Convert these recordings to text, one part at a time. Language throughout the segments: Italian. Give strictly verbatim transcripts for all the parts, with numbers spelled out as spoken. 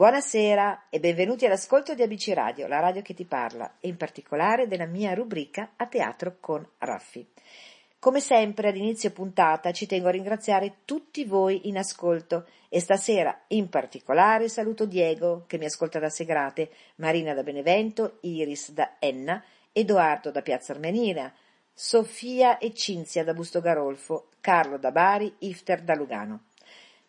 Buonasera e benvenuti all'ascolto di A B C Radio, la radio che ti parla, e in particolare della mia rubrica A Teatro con Raffi. Come sempre all'inizio puntata ci tengo a ringraziare tutti voi in ascolto e stasera in particolare saluto Diego che mi ascolta da Segrate, Marina da Benevento, Iris da Enna, Edoardo da Piazza Armenina, Sofia e Cinzia da Busto Garolfo, Carlo da Bari, Ifter da Lugano.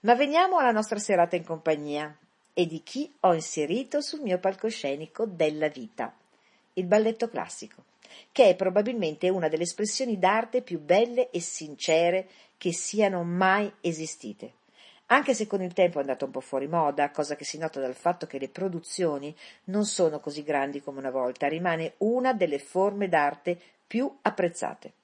Ma veniamo alla nostra serata in compagnia e di chi ho inserito sul mio palcoscenico della vita, il balletto classico, che è probabilmente una delle espressioni d'arte più belle e sincere che siano mai esistite. Anche se con il tempo è andata un po' fuori moda, cosa che si nota dal fatto che le produzioni non sono così grandi come una volta, rimane una delle forme d'arte più apprezzate.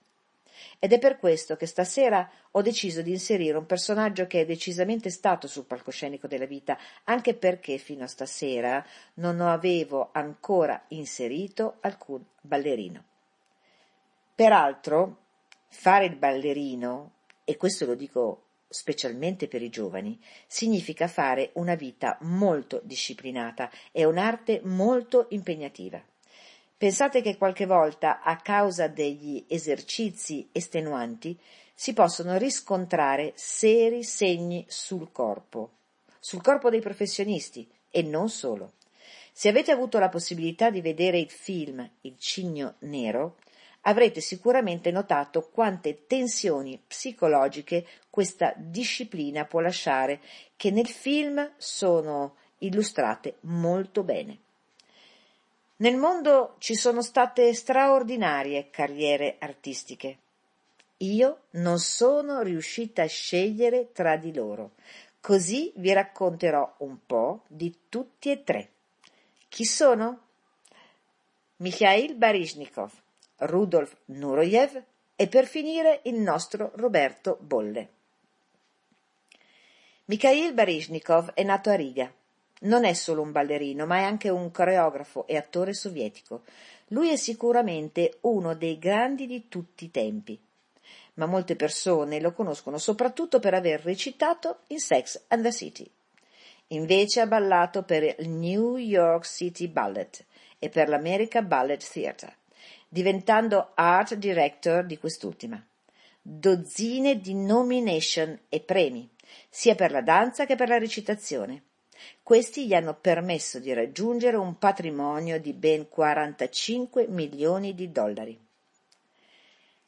Ed è per questo che stasera ho deciso di inserire un personaggio che è decisamente stato sul palcoscenico della vita, anche perché fino a stasera non avevo ancora inserito alcun ballerino. Peraltro, fare il ballerino, e questo lo dico specialmente per i giovani, significa fare una vita molto disciplinata e un'arte molto impegnativa. Pensate che qualche volta, a causa degli esercizi estenuanti, si possono riscontrare seri segni sul corpo, sul corpo dei professionisti, e non solo. Se avete avuto la possibilità di vedere il film Il Cigno Nero, avrete sicuramente notato quante tensioni psicologiche questa disciplina può lasciare, che nel film sono illustrate molto bene. Nel mondo ci sono state straordinarie carriere artistiche. Io non sono riuscita a scegliere tra di loro, così vi racconterò un po' di tutti e tre. Chi sono? Mikhail Baryshnikov, Rudolf Nureyev e per finire il nostro Roberto Bolle. Mikhail Baryshnikov è nato a Riga. Non è solo un ballerino, ma è anche un coreografo e attore sovietico. Lui è sicuramente uno dei grandi di tutti i tempi, ma molte persone lo conoscono soprattutto per aver recitato in Sex and the City. Invece ha ballato per il New York City Ballet e per l'America Ballet Theatre, diventando art director di quest'ultima. Dozzine di nomination e premi, sia per la danza che per la recitazione. Questi gli hanno permesso di raggiungere un patrimonio di ben quarantacinque milioni di dollari.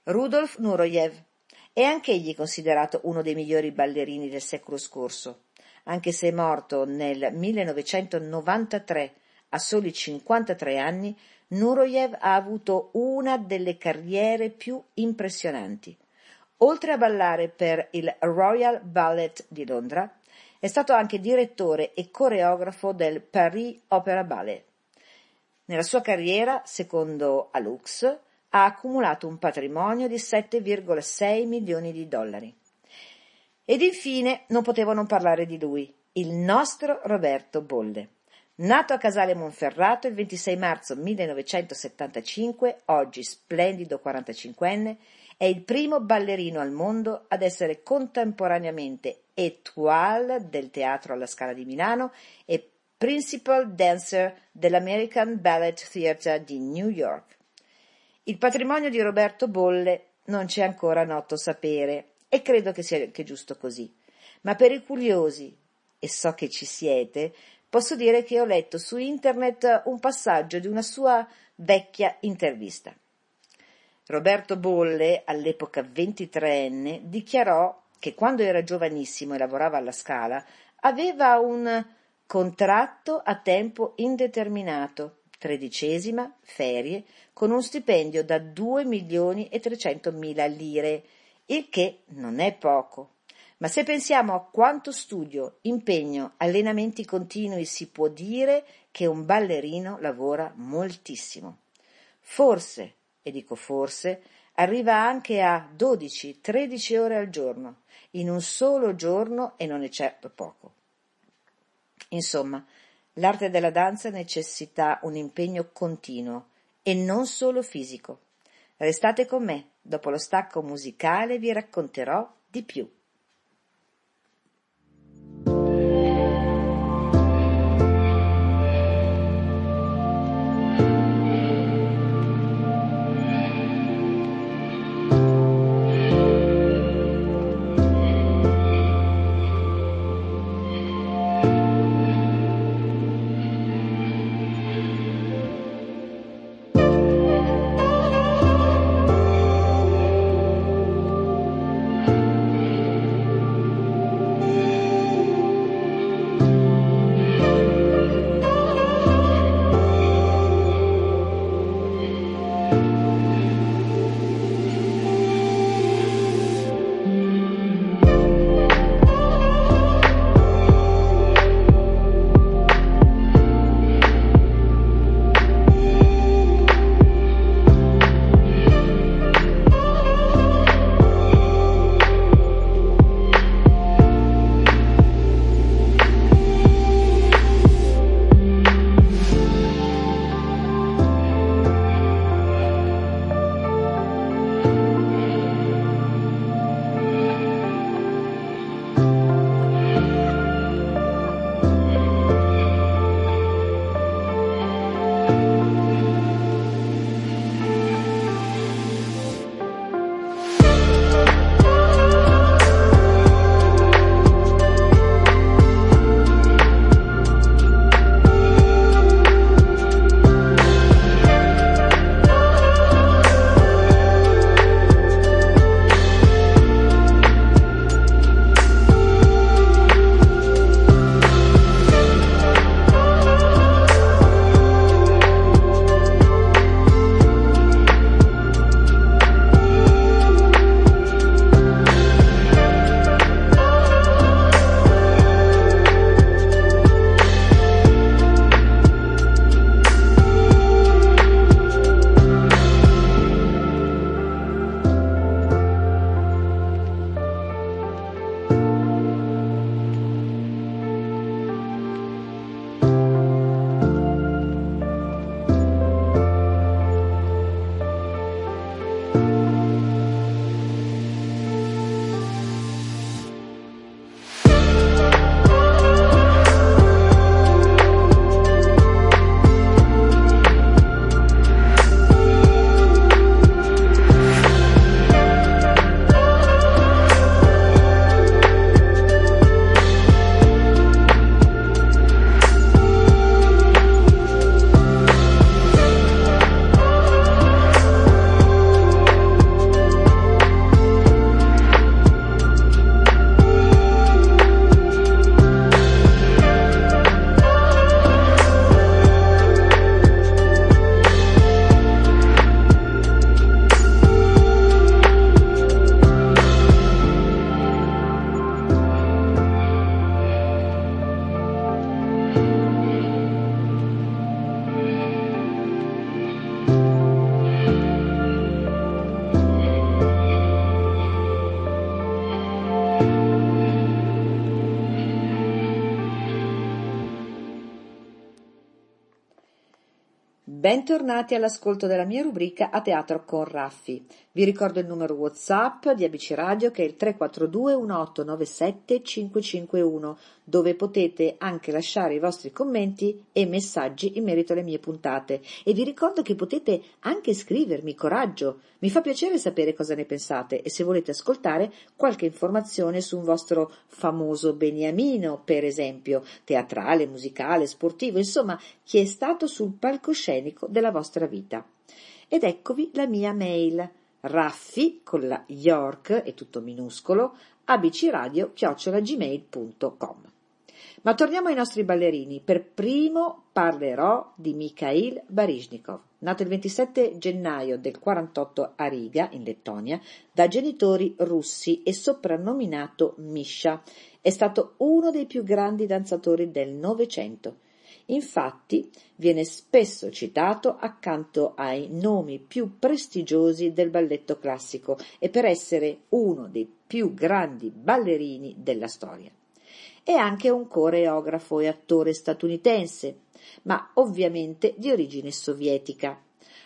Rudolf Nureyev è anch'egli considerato uno dei migliori ballerini del secolo scorso, anche se è morto nel millenovecentonovantatré a soli cinquantatré anni. Nureyev ha avuto una delle carriere più impressionanti. Oltre a ballare per il Royal Ballet di Londra, è stato anche direttore e coreografo del Paris Opera Ballet. Nella sua carriera, secondo Alux, ha accumulato un patrimonio di sette virgola sei milioni di dollari. Ed infine non potevo non parlare di lui, il nostro Roberto Bolle. Nato a Casale Monferrato il ventisei marzo millenovecentosettantacinque, oggi splendido quarantacinquenne, è il primo ballerino al mondo ad essere contemporaneamente étoile del Teatro alla Scala di Milano e principal dancer dell'American Ballet Theatre di New York. Il patrimonio di Roberto Bolle non c'è ancora noto sapere e credo che sia anche giusto così, ma per i curiosi, e so che ci siete, posso dire che ho letto su internet un passaggio di una sua vecchia intervista. Roberto Bolle, all'epoca ventitreenne, dichiarò che quando era giovanissimo e lavorava alla Scala, aveva un contratto a tempo indeterminato, tredicesima, ferie, con un stipendio da due milioni e trecentomila lire, il che non è poco. Ma se pensiamo a quanto studio, impegno, allenamenti continui, si può dire che un ballerino lavora moltissimo. Forse, e dico forse, arriva anche a dodici tredici ore al giorno, in un solo giorno, e non è certo poco. Insomma, l'arte della danza necessita un impegno continuo e non solo fisico. Restate con me, dopo lo stacco musicale vi racconterò di più. Bentornati all'ascolto della mia rubrica A Teatro con Raffi. Vi ricordo il numero WhatsApp di A B C Radio che è il tre quattro due uno otto nove sette cinque cinque uno, dove potete anche lasciare i vostri commenti e messaggi in merito alle mie puntate. E vi ricordo che potete anche scrivermi, coraggio! Mi fa piacere sapere cosa ne pensate e se volete ascoltare qualche informazione su un vostro famoso beniamino, per esempio, teatrale, musicale, sportivo, insomma, chi è stato sul palcoscenico della vostra vita. Ed eccovi la mia mail raffi con la York e tutto minuscolo abcradio chiocciola gmail punto com. Ma torniamo ai nostri ballerini. Per primo parlerò di Mikhail Baryshnikov, nato il ventisette gennaio del quarantotto a Riga, in Lettonia, da genitori russi e soprannominato Misha. È stato uno dei più grandi danzatori del Novecento. Infatti viene spesso citato accanto ai nomi più prestigiosi del balletto classico e per essere uno dei più grandi ballerini della storia. È anche un coreografo e attore statunitense, ma ovviamente di origine sovietica.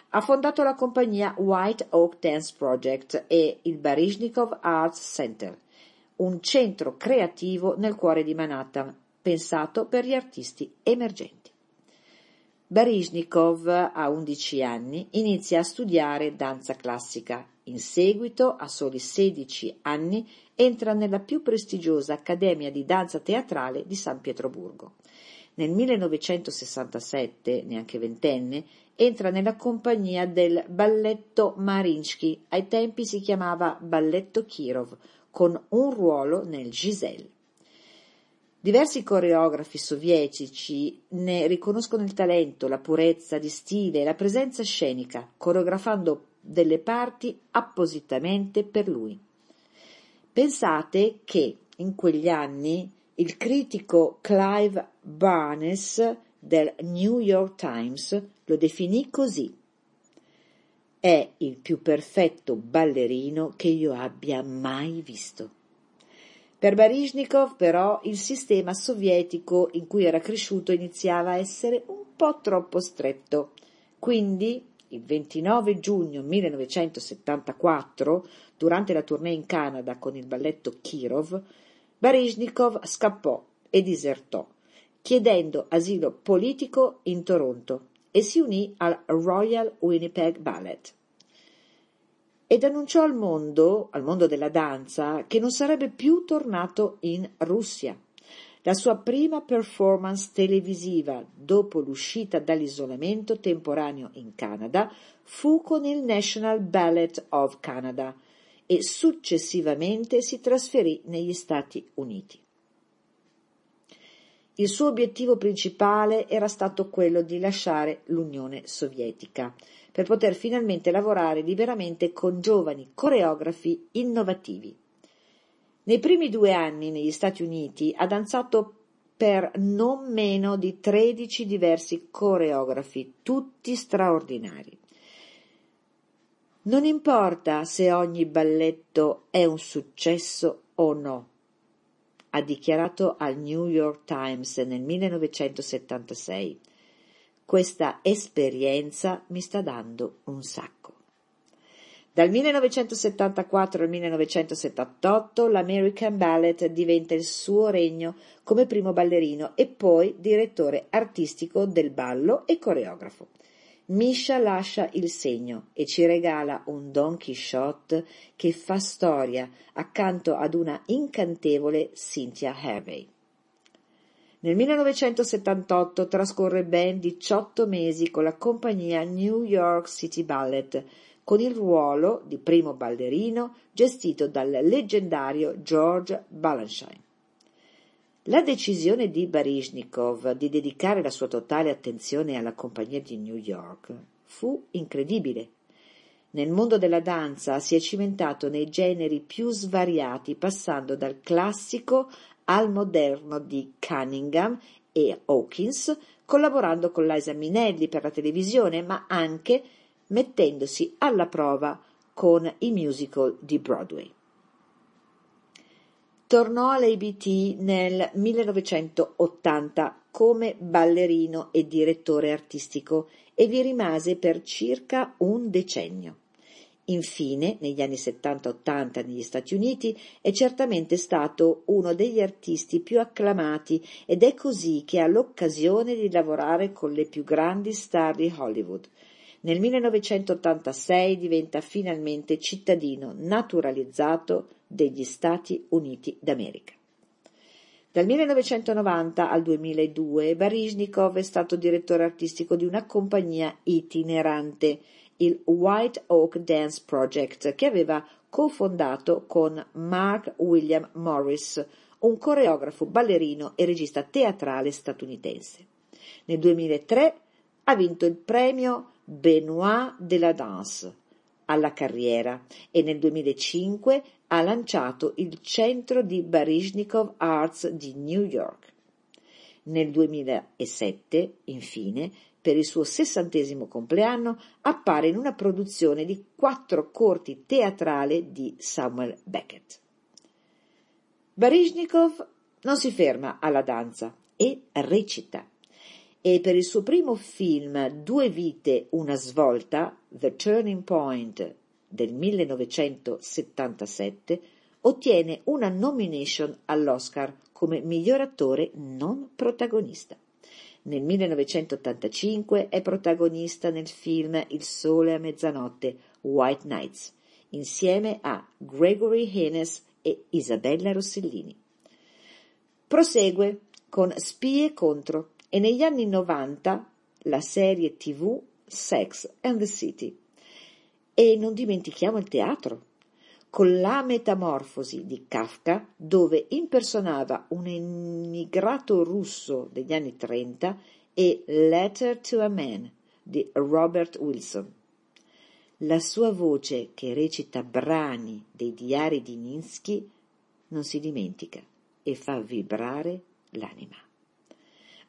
Ha fondato la compagnia White Oak Dance Project e il Baryshnikov Arts Center, un centro creativo nel cuore di Manhattan, pensato per gli artisti emergenti. Baryshnikov, a undici anni, inizia a studiare danza classica. In seguito, a soli sedici anni, entra nella più prestigiosa Accademia di Danza Teatrale di San Pietroburgo. Nel millenovecentosessantasette, neanche ventenne, entra nella compagnia del Balletto Mariinsky, ai tempi si chiamava Balletto Kirov, con un ruolo nel Giselle. Diversi coreografi sovietici ne riconoscono il talento, la purezza di stile e la presenza scenica, coreografando delle parti appositamente per lui. Pensate che in quegli anni il critico Clive Barnes del New York Times lo definì così: «È il più perfetto ballerino che io abbia mai visto». Per Baryshnikov, però, il sistema sovietico in cui era cresciuto iniziava a essere un po' troppo stretto. Quindi, il ventinove giugno millenovecentosettantaquattro, durante la tournée in Canada con il balletto Kirov, Baryshnikov scappò e disertò, chiedendo asilo politico in Toronto, e si unì al Royal Winnipeg Ballet. Ed annunciò al mondo, al mondo della danza, che non sarebbe più tornato in Russia. La sua prima performance televisiva dopo l'uscita dall'isolamento temporaneo in Canada fu con il National Ballet of Canada e successivamente si trasferì negli Stati Uniti. Il suo obiettivo principale era stato quello di lasciare l'Unione Sovietica, per poter finalmente lavorare liberamente con giovani coreografi innovativi. Nei primi due anni negli Stati Uniti ha danzato per non meno di tredici diversi coreografi, tutti straordinari. Non importa se ogni balletto è un successo o no, ha dichiarato al New York Times nel millenovecentosettantasei. Questa esperienza mi sta dando un sacco. Dal millenovecentosettantaquattro al millenovecentosettantotto l'American Ballet diventa il suo regno come primo ballerino e poi direttore artistico del ballo e coreografo. Misha lascia il segno e ci regala un Don Quixote che fa storia accanto ad una incantevole Cynthia Harvey. Nel millenovecentosettantotto trascorre ben diciotto mesi con la compagnia New York City Ballet, con il ruolo di primo ballerino gestito dal leggendario George Balanchine. La decisione di Baryshnikov di dedicare la sua totale attenzione alla compagnia di New York fu incredibile. Nel mondo della danza si è cimentato nei generi più svariati, passando dal classico al moderno di Cunningham e Hawkins, collaborando con Liza Minnelli per la televisione, ma anche mettendosi alla prova con i musical di Broadway. Tornò all'A B T nel millenovecentottanta come ballerino e direttore artistico e vi rimase per circa un decennio. Infine, negli anni settanta ottanta negli Stati Uniti, è certamente stato uno degli artisti più acclamati ed è così che ha l'occasione di lavorare con le più grandi star di Hollywood. Nel millenovecentottantasei diventa finalmente cittadino naturalizzato degli Stati Uniti d'America. Dal millenovecentonovanta al duemiladue Baryshnikov è stato direttore artistico di una compagnia itinerante, il White Oak Dance Project, che aveva cofondato con Mark William Morris, un coreografo, ballerino e regista teatrale statunitense. Nel duemilatré ha vinto il premio Benoit de la Danse alla carriera e nel duemilacinque ha lanciato il centro di Baryshnikov Arts di New York. Nel duemilasette, infine, per il suo sessantesimo compleanno, appare in una produzione di quattro corti teatrale di Samuel Beckett. Baryshnikov non si ferma alla danza e recita. E per il suo primo film Due vite, una svolta, The Turning Point, del millenovecentosettantasette, ottiene una nomination all'Oscar come miglior attore non protagonista. Nel millenovecentottantacinque è protagonista nel film Il sole a mezzanotte, White Nights, insieme a Gregory Hines e Isabella Rossellini. Prosegue con Spie contro e negli anni novanta la serie tivù Sex and the City. E non dimentichiamo il teatro, con La metamorfosi di Kafka, dove impersonava un immigrato russo degli anni trenta, e Letter to a Man di Robert Wilson. La sua voce, che recita brani dei diari di Ninsky, non si dimentica e fa vibrare l'anima.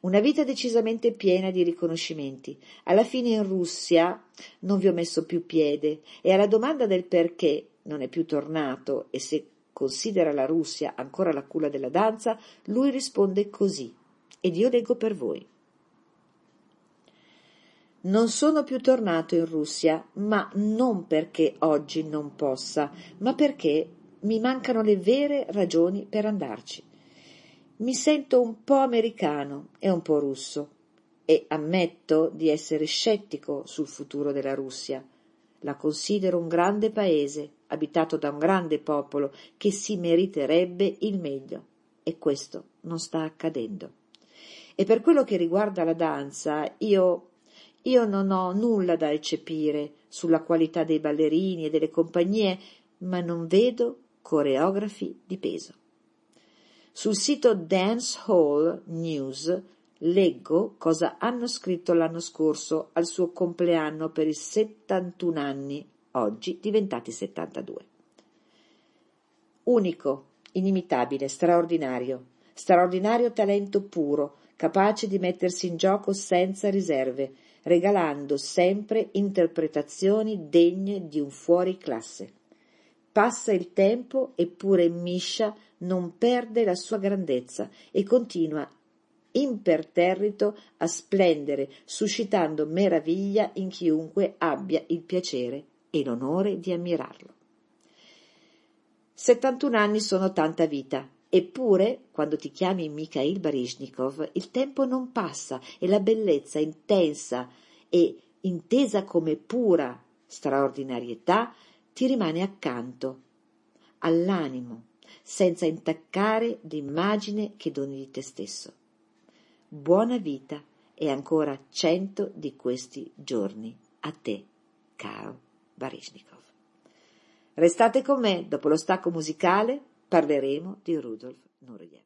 Una vita decisamente piena di riconoscimenti. Alla fine in Russia non vi ho messo più piede e alla domanda del perché non è più tornato e se considera la Russia ancora la culla della danza, lui risponde così, ed io leggo per voi. Non sono più tornato in Russia, ma non perché oggi non possa, ma perché mi mancano le vere ragioni per andarci. Mi sento un po' americano e un po' russo e ammetto di essere scettico sul futuro della Russia. La considero un grande paese, abitato da un grande popolo che si meriterebbe il meglio, e questo non sta accadendo. E per quello che riguarda la danza, io, io non ho nulla da eccepire sulla qualità dei ballerini e delle compagnie, ma non vedo coreografi di peso. Sul sito Dance Hall News leggo cosa hanno scritto l'anno scorso al suo compleanno per i settantuno anni, oggi diventati settantadue. Unico, inimitabile, straordinario, straordinario talento puro, capace di mettersi in gioco senza riserve, regalando sempre interpretazioni degne di un fuoriclasse. Passa il tempo eppure Misha non perde la sua grandezza e continua imperterrito a splendere, suscitando meraviglia in chiunque abbia il piacere e l'onore di ammirarlo. settantuno anni sono tanta vita, eppure, quando ti chiami Mikhail Baryshnikov, il tempo non passa e la bellezza intensa e intesa come pura straordinarietà ti rimane accanto, all'animo, senza intaccare l'immagine che doni di te stesso. Buona vita e ancora cento di questi giorni a te, caro Baryshnikov. Restate con me, dopo lo stacco musicale parleremo di Rudolf Nureyev.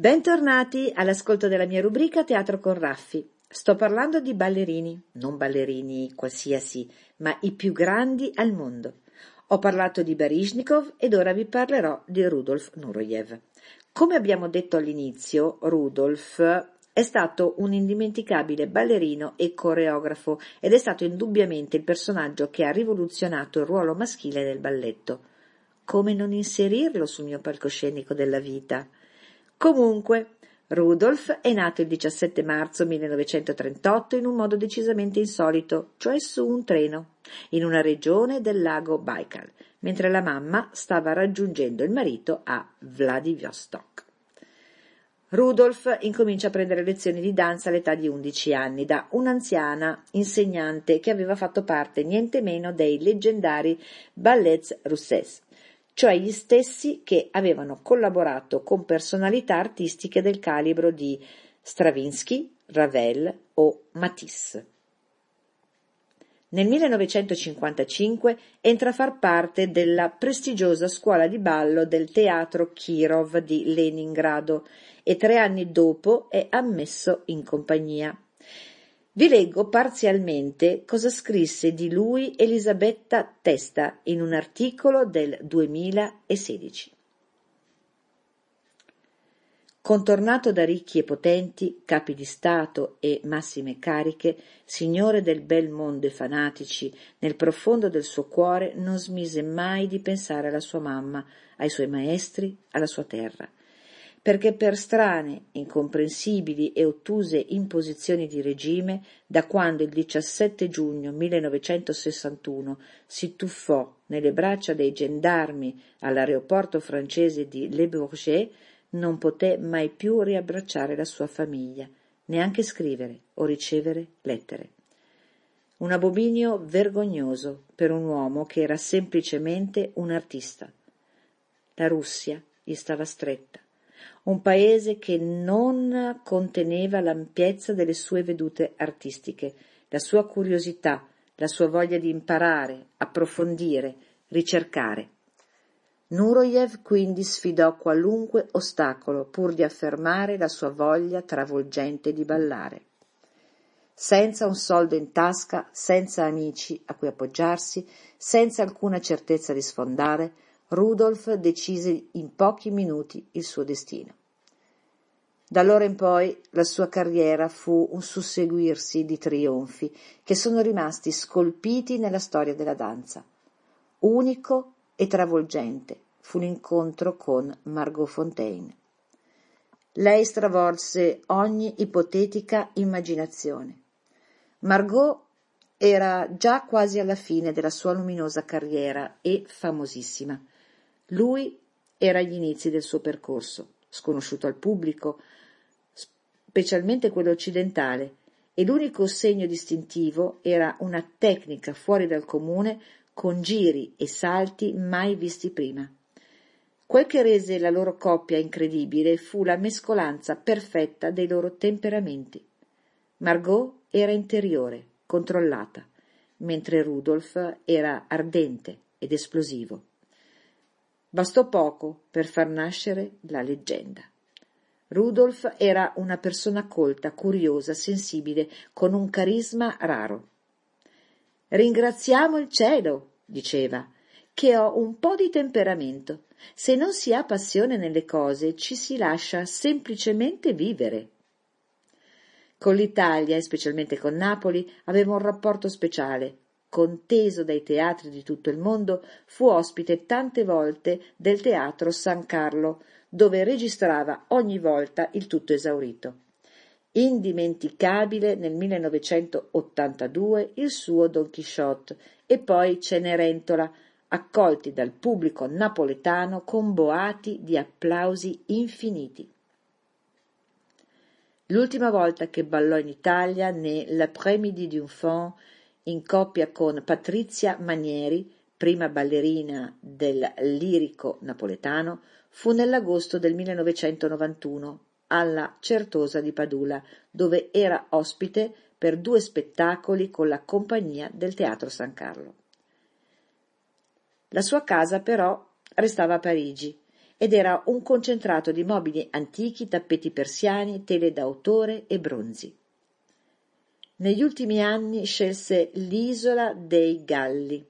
Bentornati all'ascolto della mia rubrica Teatro con Raffi. Sto parlando di ballerini, non ballerini qualsiasi, ma i più grandi al mondo. Ho parlato di Baryshnikov ed ora vi parlerò di Rudolf Nureyev. Come abbiamo detto all'inizio, Rudolf è stato un indimenticabile ballerino e coreografo ed è stato indubbiamente il personaggio che ha rivoluzionato il ruolo maschile nel balletto. Come non inserirlo sul mio palcoscenico della vita? Comunque, Rudolf è nato il diciassette marzo millenovecentotrentotto in un modo decisamente insolito, cioè su un treno, in una regione del lago Baikal, mentre la mamma stava raggiungendo il marito a Vladivostok. Rudolf incomincia a prendere lezioni di danza all'età di undici anni da un'anziana insegnante che aveva fatto parte niente meno dei leggendari Ballets Russes, cioè gli stessi che avevano collaborato con personalità artistiche del calibro di Stravinsky, Ravel o Matisse. Nel millenovecentocinquantacinque entra a far parte della prestigiosa scuola di ballo del Teatro Kirov di Leningrado e tre anni dopo è ammesso in compagnia. Vi leggo parzialmente cosa scrisse di lui Elisabetta Testa in un articolo del duemilasedici. Contornato da ricchi e potenti, capi di Stato e massime cariche, signore del bel mondo e fanatici, nel profondo del suo cuore non smise mai di pensare alla sua mamma, ai suoi maestri, alla sua terra. Perché per strane, incomprensibili e ottuse imposizioni di regime, da quando il diciassette giugno millenovecentosessantuno si tuffò nelle braccia dei gendarmi all'aeroporto francese di Le Bourget, non poté mai più riabbracciare la sua famiglia, neanche scrivere o ricevere lettere. Un abominio vergognoso per un uomo che era semplicemente un artista. La Russia gli stava stretta. Un paese che non conteneva l'ampiezza delle sue vedute artistiche, la sua curiosità, la sua voglia di imparare, approfondire, ricercare. Nureyev quindi sfidò qualunque ostacolo pur di affermare la sua voglia travolgente di ballare. Senza un soldo in tasca, senza amici a cui appoggiarsi, senza alcuna certezza di sfondare, Rudolf decise in pochi minuti il suo destino. Da allora in poi la sua carriera fu un susseguirsi di trionfi che sono rimasti scolpiti nella storia della danza. Unico e travolgente fu l'incontro con Margot Fonteyn. Lei stravolse ogni ipotetica immaginazione. Margot era già quasi alla fine della sua luminosa carriera e famosissima. Lui era agli inizi del suo percorso, sconosciuto al pubblico, specialmente quello occidentale, e l'unico segno distintivo era una tecnica fuori dal comune con giri e salti mai visti prima. Quel che rese la loro coppia incredibile fu la mescolanza perfetta dei loro temperamenti. Margot era interiore, controllata, mentre Rudolf era ardente ed esplosivo. Bastò poco per far nascere la leggenda. Rudolf era una persona colta, curiosa, sensibile, con un carisma raro. «Ringraziamo il cielo», diceva, «che ho un po' di temperamento. Se non si ha passione nelle cose, ci si lascia semplicemente vivere». Con l'Italia, e specialmente con Napoli, aveva un rapporto speciale. Conteso dai teatri di tutto il mondo, fu ospite tante volte del Teatro San Carlo, dove registrava ogni volta il tutto esaurito. Indimenticabile nel millenovecentottantadue il suo Don Chisciotte e poi Cenerentola, accolti dal pubblico napoletano con boati di applausi infiniti. L'ultima volta che ballò in Italia, nell'Après-midi d'un fan, in coppia con Patrizia Manieri, prima ballerina del lirico napoletano, fu nell'agosto del millenovecentonovantuno alla Certosa di Padula, dove era ospite per due spettacoli con la compagnia del Teatro San Carlo. La sua casa però restava a Parigi ed era un concentrato di mobili antichi, tappeti persiani, tele d'autore e bronzi. Negli ultimi anni scelse l'isola dei Galli,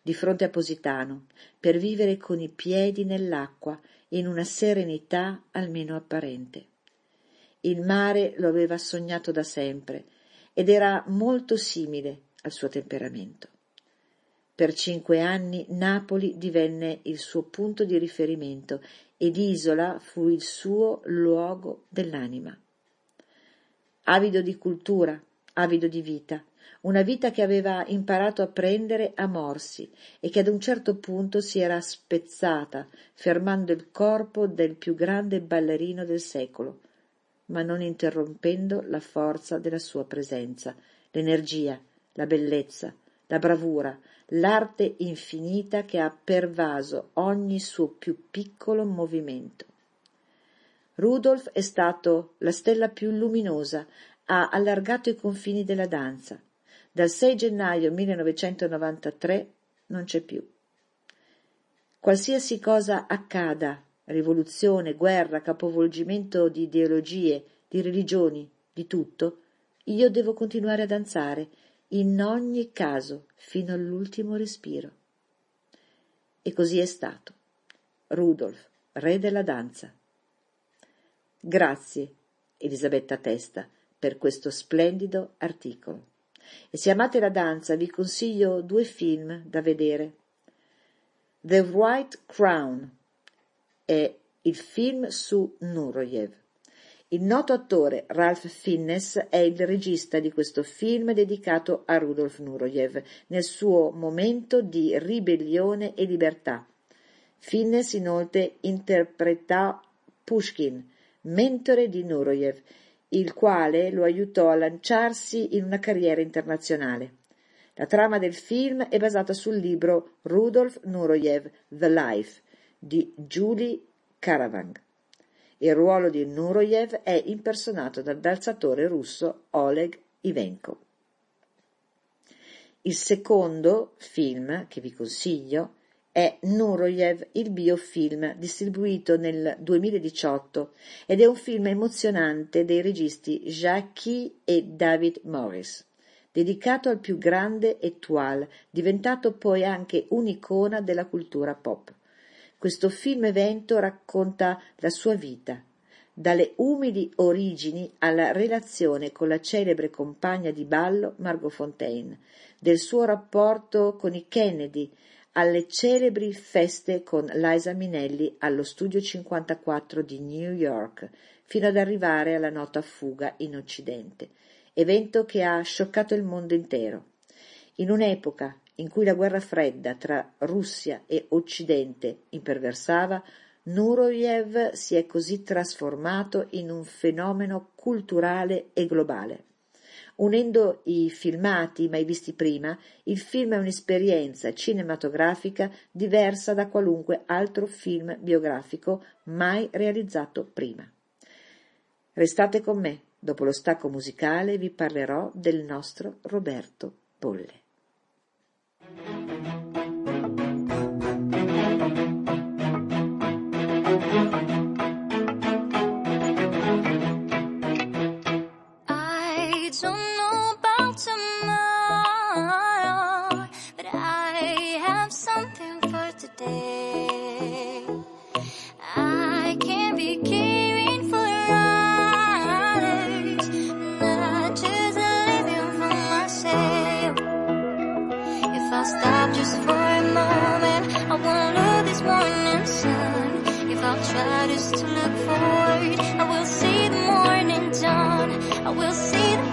di fronte a Positano, per vivere con i piedi nell'acqua, in una serenità almeno apparente. Il mare lo aveva sognato da sempre ed era molto simile al suo temperamento. Per cinque anni Napoli divenne il suo punto di riferimento ed Isola fu il suo luogo dell'anima. Avido di cultura, avido di vita, una vita che aveva imparato a prendere a morsi e che ad un certo punto si era spezzata, fermando il corpo del più grande ballerino del secolo, ma non interrompendo la forza della sua presenza, l'energia, la bellezza, la bravura, l'arte infinita che ha pervaso ogni suo più piccolo movimento. Rudolf è stato la stella più luminosa, ha allargato i confini della danza. Dal sei gennaio millenovecentonovantatré non c'è più. Qualsiasi cosa accada, rivoluzione, guerra, capovolgimento di ideologie, di religioni, di tutto, io devo continuare a danzare, in ogni caso, fino all'ultimo respiro. E così è stato. Rudolf, re della danza. Grazie, Elisabetta Testa, per questo splendido articolo. E se amate la danza, vi consiglio due film da vedere. The White Crown è il film su Nureyev. Il noto attore Ralph Fiennes è il regista di questo film dedicato a Rudolf Nureyev nel suo momento di ribellione e libertà. Fiennes inoltre interpreta Pushkin, mentore di Nureyev, il quale lo aiutò a lanciarsi in una carriera internazionale. La trama del film è basata sul libro Rudolf Nureyev, The Life, di Julie Karavang. Il ruolo di Nureyev è impersonato dal danzatore russo Oleg Ivenko. Il secondo film che vi consiglio è Nureyev, il biofilm, distribuito nel duemiladiciotto, ed è un film emozionante dei registi Jackie e David Morris, dedicato al più grande étoile, diventato poi anche un'icona della cultura pop. Questo film evento racconta la sua vita, dalle umili origini alla relazione con la celebre compagna di ballo Margot Fonteyn, del suo rapporto con i Kennedy, alle celebri feste con Liza Minnelli allo Studio cinquantaquattro di New York, fino ad arrivare alla nota fuga in Occidente, evento che ha scioccato il mondo intero. In un'epoca in cui la guerra fredda tra Russia e Occidente imperversava, Nureyev si è così trasformato in un fenomeno culturale e globale. Unendo i filmati mai visti prima, il film è un'esperienza cinematografica diversa da qualunque altro film biografico mai realizzato prima. Restate con me, dopo lo stacco musicale vi parlerò del nostro Roberto Bolle. I don't know about tomorrow, but I have something for today. I can't be caring for others, not just living for myself. If I stop just for a moment, I won't lose this morning sun. If I try just to look forward, I will see the morning dawn. I will see the morning dawn.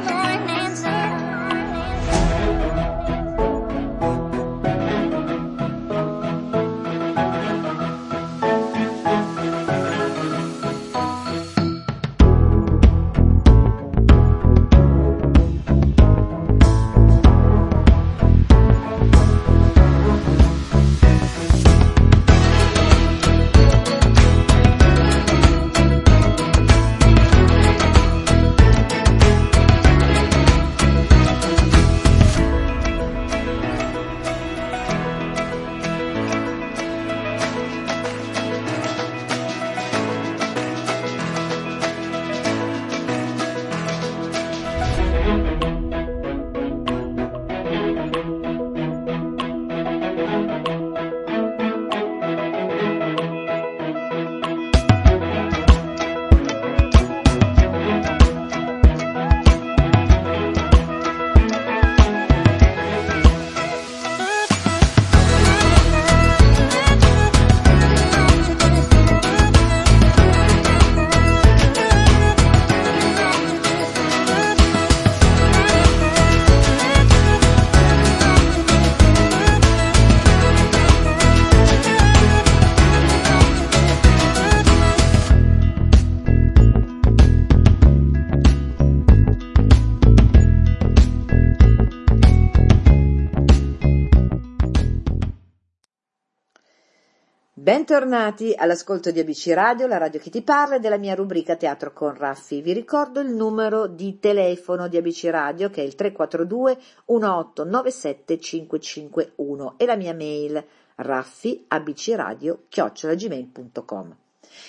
Bentornati all'ascolto di A B C Radio, la radio che ti parla, e della mia rubrica Teatro con Raffi. Vi ricordo il numero di telefono di A B C Radio, che è il tre quattro due uno otto nove sette cinque cinque uno, e la mia mail raffi a b c radio chiocciola gmail punto com.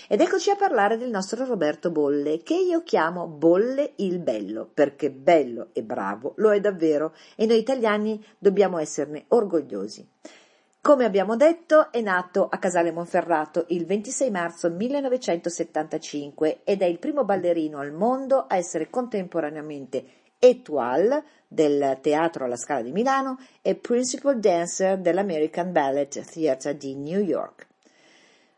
Ed eccoci a parlare del nostro Roberto Bolle, che io chiamo Bolle il Bello, perché bello e bravo lo è davvero, e noi italiani dobbiamo esserne orgogliosi. Come abbiamo detto, è nato a Casale Monferrato il ventisei marzo millenovecentosettantacinque ed è il primo ballerino al mondo a essere contemporaneamente étoile del Teatro alla Scala di Milano e principal dancer dell'American Ballet Theatre di New York.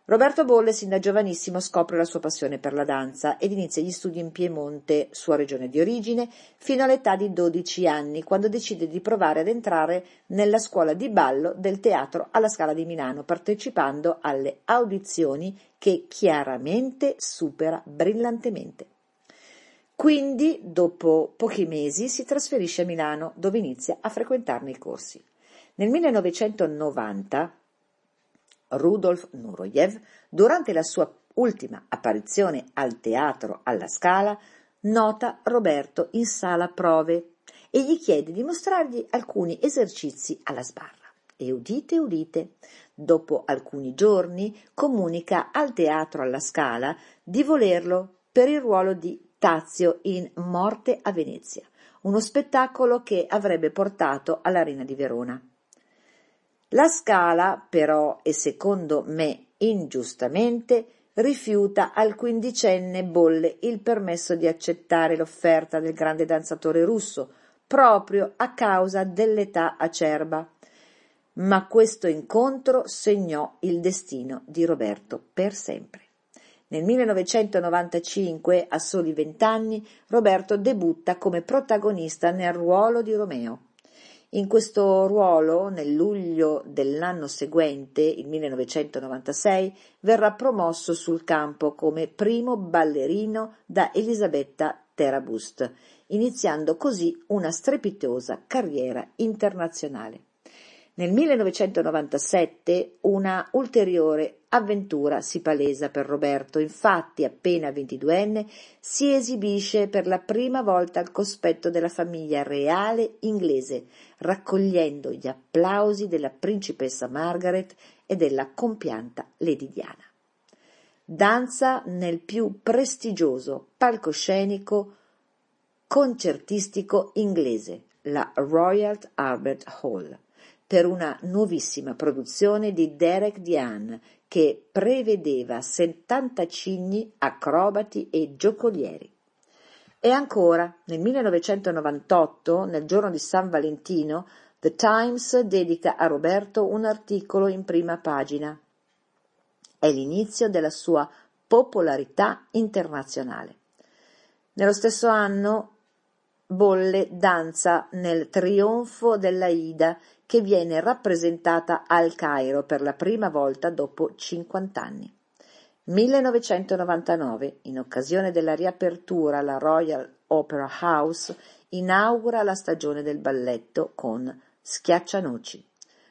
Roberto Bolle sin da giovanissimo scopre la sua passione per la danza ed inizia gli studi in Piemonte, sua regione di origine, fino all'età di dodici anni, quando decide di provare ad entrare nella scuola di ballo del Teatro alla Scala di Milano, partecipando alle audizioni che chiaramente supera brillantemente. Quindi, dopo pochi mesi, si trasferisce a Milano, dove inizia a frequentarne i corsi. Nel millenovecentonovanta Rudolf Nureyev, durante la sua ultima apparizione al Teatro alla Scala, nota Roberto in sala prove e gli chiede di mostrargli alcuni esercizi alla sbarra. E udite, udite, dopo alcuni giorni comunica al Teatro alla Scala di volerlo per il ruolo di Tazio in Morte a Venezia, uno spettacolo che avrebbe portato all'Arena di Verona. La Scala, però, e secondo me ingiustamente, rifiuta al quindicenne Bolle il permesso di accettare l'offerta del grande danzatore russo, proprio a causa dell'età acerba. Ma questo incontro segnò il destino di Roberto per sempre. Nel millenovecentonovantacinque, a soli vent'anni, Roberto debutta come protagonista nel ruolo di Romeo. In questo ruolo, nel luglio dell'anno seguente, il millenovecentonovantasei, verrà promosso sul campo come primo ballerino da Elisabetta Terabust, iniziando così una strepitosa carriera internazionale. Nel millenovecentonovantasette una ulteriore avventura si palesa per Roberto, infatti appena ventiduenne si esibisce per la prima volta al cospetto della famiglia reale inglese, raccogliendo gli applausi della principessa Margaret e della compianta Lady Diana. Danza nel più prestigioso palcoscenico concertistico inglese, la Royal Albert Hall, per una nuovissima produzione di Derek Diane, che prevedeva settanta cigni, acrobati e giocolieri. E ancora, nel millenovecentonovantotto, nel giorno di San Valentino, The Times dedica a Roberto un articolo in prima pagina. È l'inizio della sua popolarità internazionale. Nello stesso anno, Bolle danza nel Trionfo dell'Aida, che viene rappresentata al Cairo per la prima volta dopo cinquant'anni. millenovecentonovantanove, in occasione della riapertura alla Royal Opera House, inaugura la stagione del balletto con Schiaccianoci.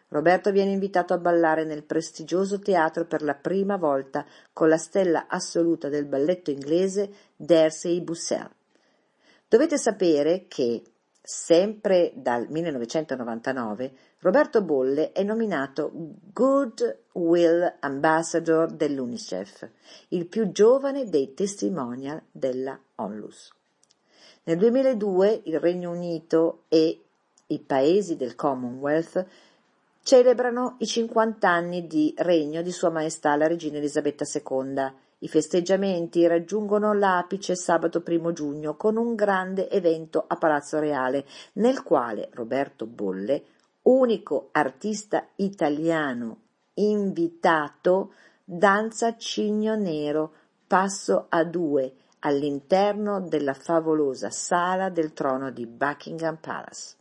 Roberto viene invitato a ballare nel prestigioso teatro per la prima volta con la stella assoluta del balletto inglese Darcy Bussell. Dovete sapere che, sempre dal millenovecentonovantanove, Roberto Bolle è nominato Goodwill Ambassador dell'UNICEF, il più giovane dei testimonial della ONLUS. Nel duemiladue il Regno Unito e i paesi del Commonwealth celebrano i cinquant'anni di regno di Sua Maestà la Regina Elisabetta seconda. I festeggiamenti raggiungono l'apice sabato primo giugno con un grande evento a Palazzo Reale, nel quale Roberto Bolle, unico artista italiano invitato, danza Cigno Nero, passo a due, all'interno della favolosa sala del trono di Buckingham Palace.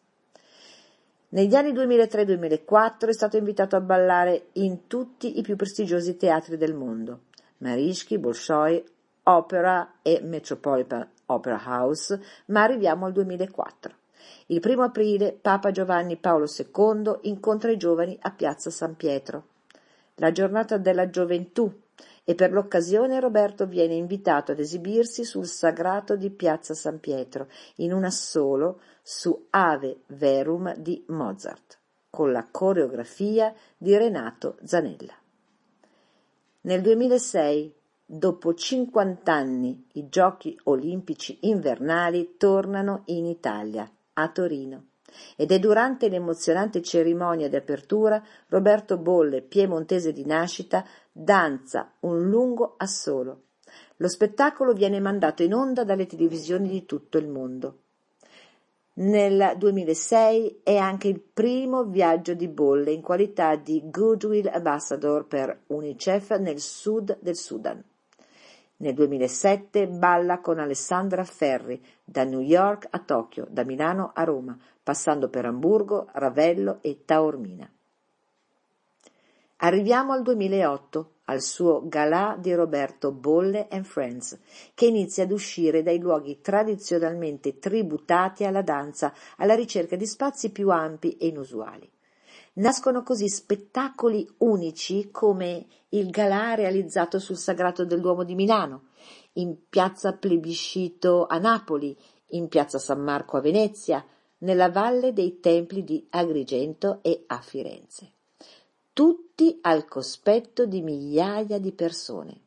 Negli anni duemilatré duemilaquattro è stato invitato a ballare in tutti i più prestigiosi teatri del mondo: Mariinsky, Bolshoi, Opera e Metropolitan Opera House, ma arriviamo al duemilaquattro. Il primo aprile Papa Giovanni Paolo secondo incontra i giovani a Piazza San Pietro. la giornata della gioventù, e per l'occasione Roberto viene invitato ad esibirsi sul sagrato di Piazza San Pietro, in un assolo su Ave Verum di Mozart, con la coreografia di Renato Zanella. Nel duemilasei, dopo cinquant'anni, i Giochi Olimpici Invernali tornano in Italia, a Torino, ed è durante l'emozionante cerimonia di apertura Roberto Bolle, piemontese di nascita, danza un lungo assolo. Lo spettacolo viene mandato in onda dalle televisioni di tutto il mondo. Nel duemilasei è anche il primo viaggio di Bolle in qualità di Goodwill Ambassador per UNICEF nel sud del Sudan. Nel duemilasette balla con Alessandra Ferri da New York a Tokyo, da Milano a Roma, passando per Amburgo, Ravello e Taormina. Arriviamo al duemilaotto, al suo galà di Roberto Bolle and Friends, che inizia ad uscire dai luoghi tradizionalmente tributati alla danza, alla ricerca di spazi più ampi e inusuali. Nascono così spettacoli unici come il galà realizzato sul Sagrato del Duomo di Milano, in Piazza Plebiscito a Napoli, in Piazza San Marco a Venezia, nella Valle dei Templi di Agrigento e a Firenze. Tutti al cospetto di migliaia di persone,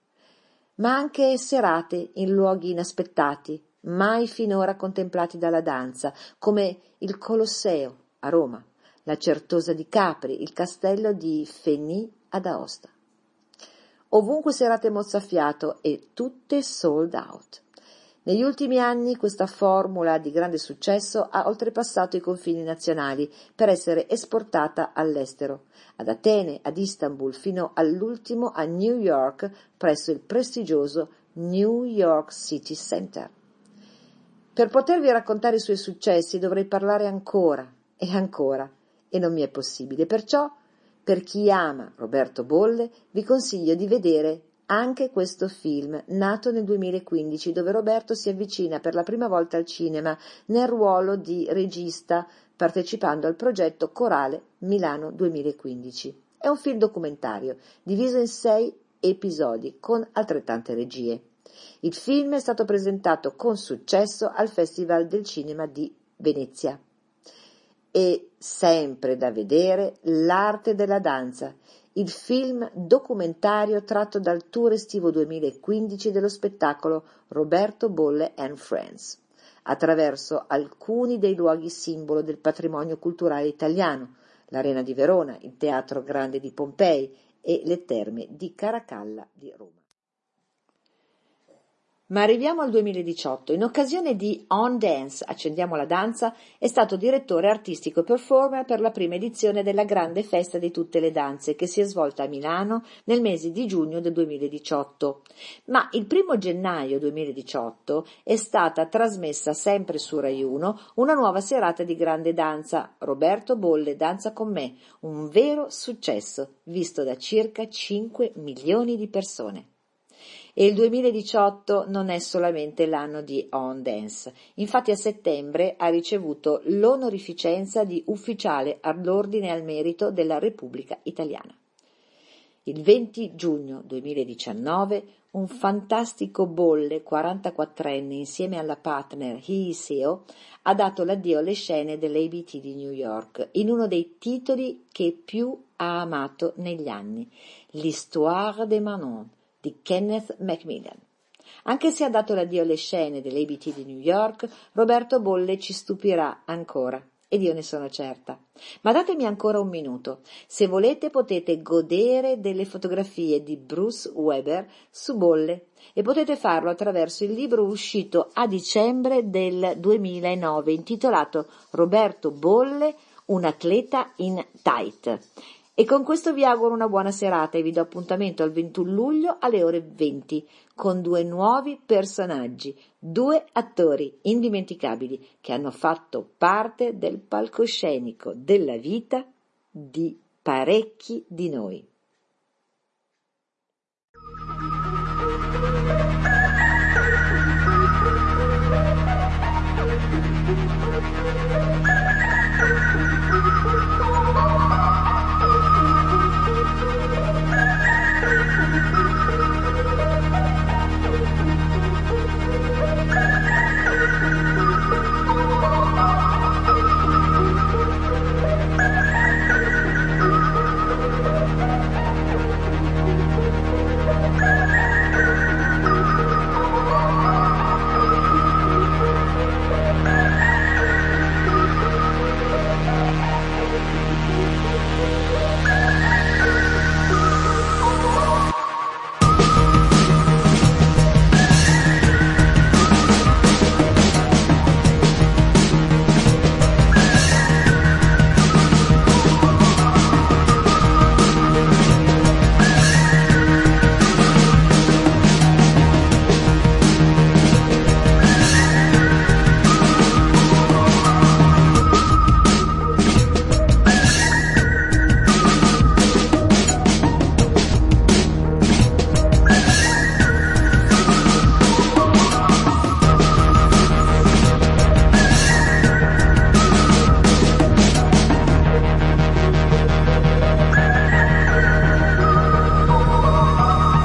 ma anche serate in luoghi inaspettati, mai finora contemplati dalla danza, come il Colosseo a Roma, la Certosa di Capri, il castello di Fenì ad Aosta. Ovunque serate mozzafiato e tutte sold out. Negli ultimi anni questa formula di grande successo ha oltrepassato i confini nazionali per essere esportata all'estero, ad Atene, ad Istanbul, fino all'ultimo a New York presso il prestigioso New York City Center. Per potervi raccontare i suoi successi dovrei parlare ancora e ancora, e non mi è possibile, perciò per chi ama Roberto Bolle vi consiglio di vedere anche questo film, nato nel duemilaquindici, dove Roberto si avvicina per la prima volta al cinema nel ruolo di regista, partecipando al progetto Corale Milano duemilaquindici. È un film documentario, diviso in sei episodi, con altrettante regie. Il film è stato presentato con successo al Festival del Cinema di Venezia. E sempre da vedere L'arte della danza, il film documentario tratto dal tour estivo duemilaquindici dello spettacolo Roberto Bolle and Friends, attraverso alcuni dei luoghi simbolo del patrimonio culturale italiano, l'Arena di Verona, il Teatro Grande di Pompei e le Terme di Caracalla di Roma. Ma arriviamo al duemiladiciotto. In occasione di On Dance, accendiamo la danza, è stato direttore artistico e performer per la prima edizione della grande festa di tutte le danze che si è svolta a Milano nel mese di giugno del duemiladiciotto. Ma il primo gennaio duemiladiciotto è stata trasmessa sempre su Rai uno una nuova serata di grande danza, Roberto Bolle danza con me, un vero successo visto da circa cinque milioni di persone. E il duemiladiciotto non è solamente l'anno di On Dance, infatti a settembre ha ricevuto l'onorificenza di ufficiale all'ordine e al merito della Repubblica Italiana. Il venti giugno duemiladiciannove un fantastico Bolle, quarantaquattrenne, insieme alla partner Hee Seo, ha dato l'addio alle scene dell'A B T di New York in uno dei titoli che più ha amato negli anni, L'Histoire de Manon, di Kenneth Macmillan. Anche se ha dato l'addio alle scene dell'A B T di New York, Roberto Bolle ci stupirà ancora, ed io ne sono certa. Ma datemi ancora un minuto. Se volete potete godere delle fotografie di Bruce Weber su Bolle, e potete farlo attraverso il libro uscito a dicembre del duemilanove, intitolato Roberto Bolle, un atleta in tight. E con questo vi auguro una buona serata e vi do appuntamento al ventuno luglio alle ore venti con due nuovi personaggi, due attori indimenticabili che hanno fatto parte del palcoscenico della vita di parecchi di noi.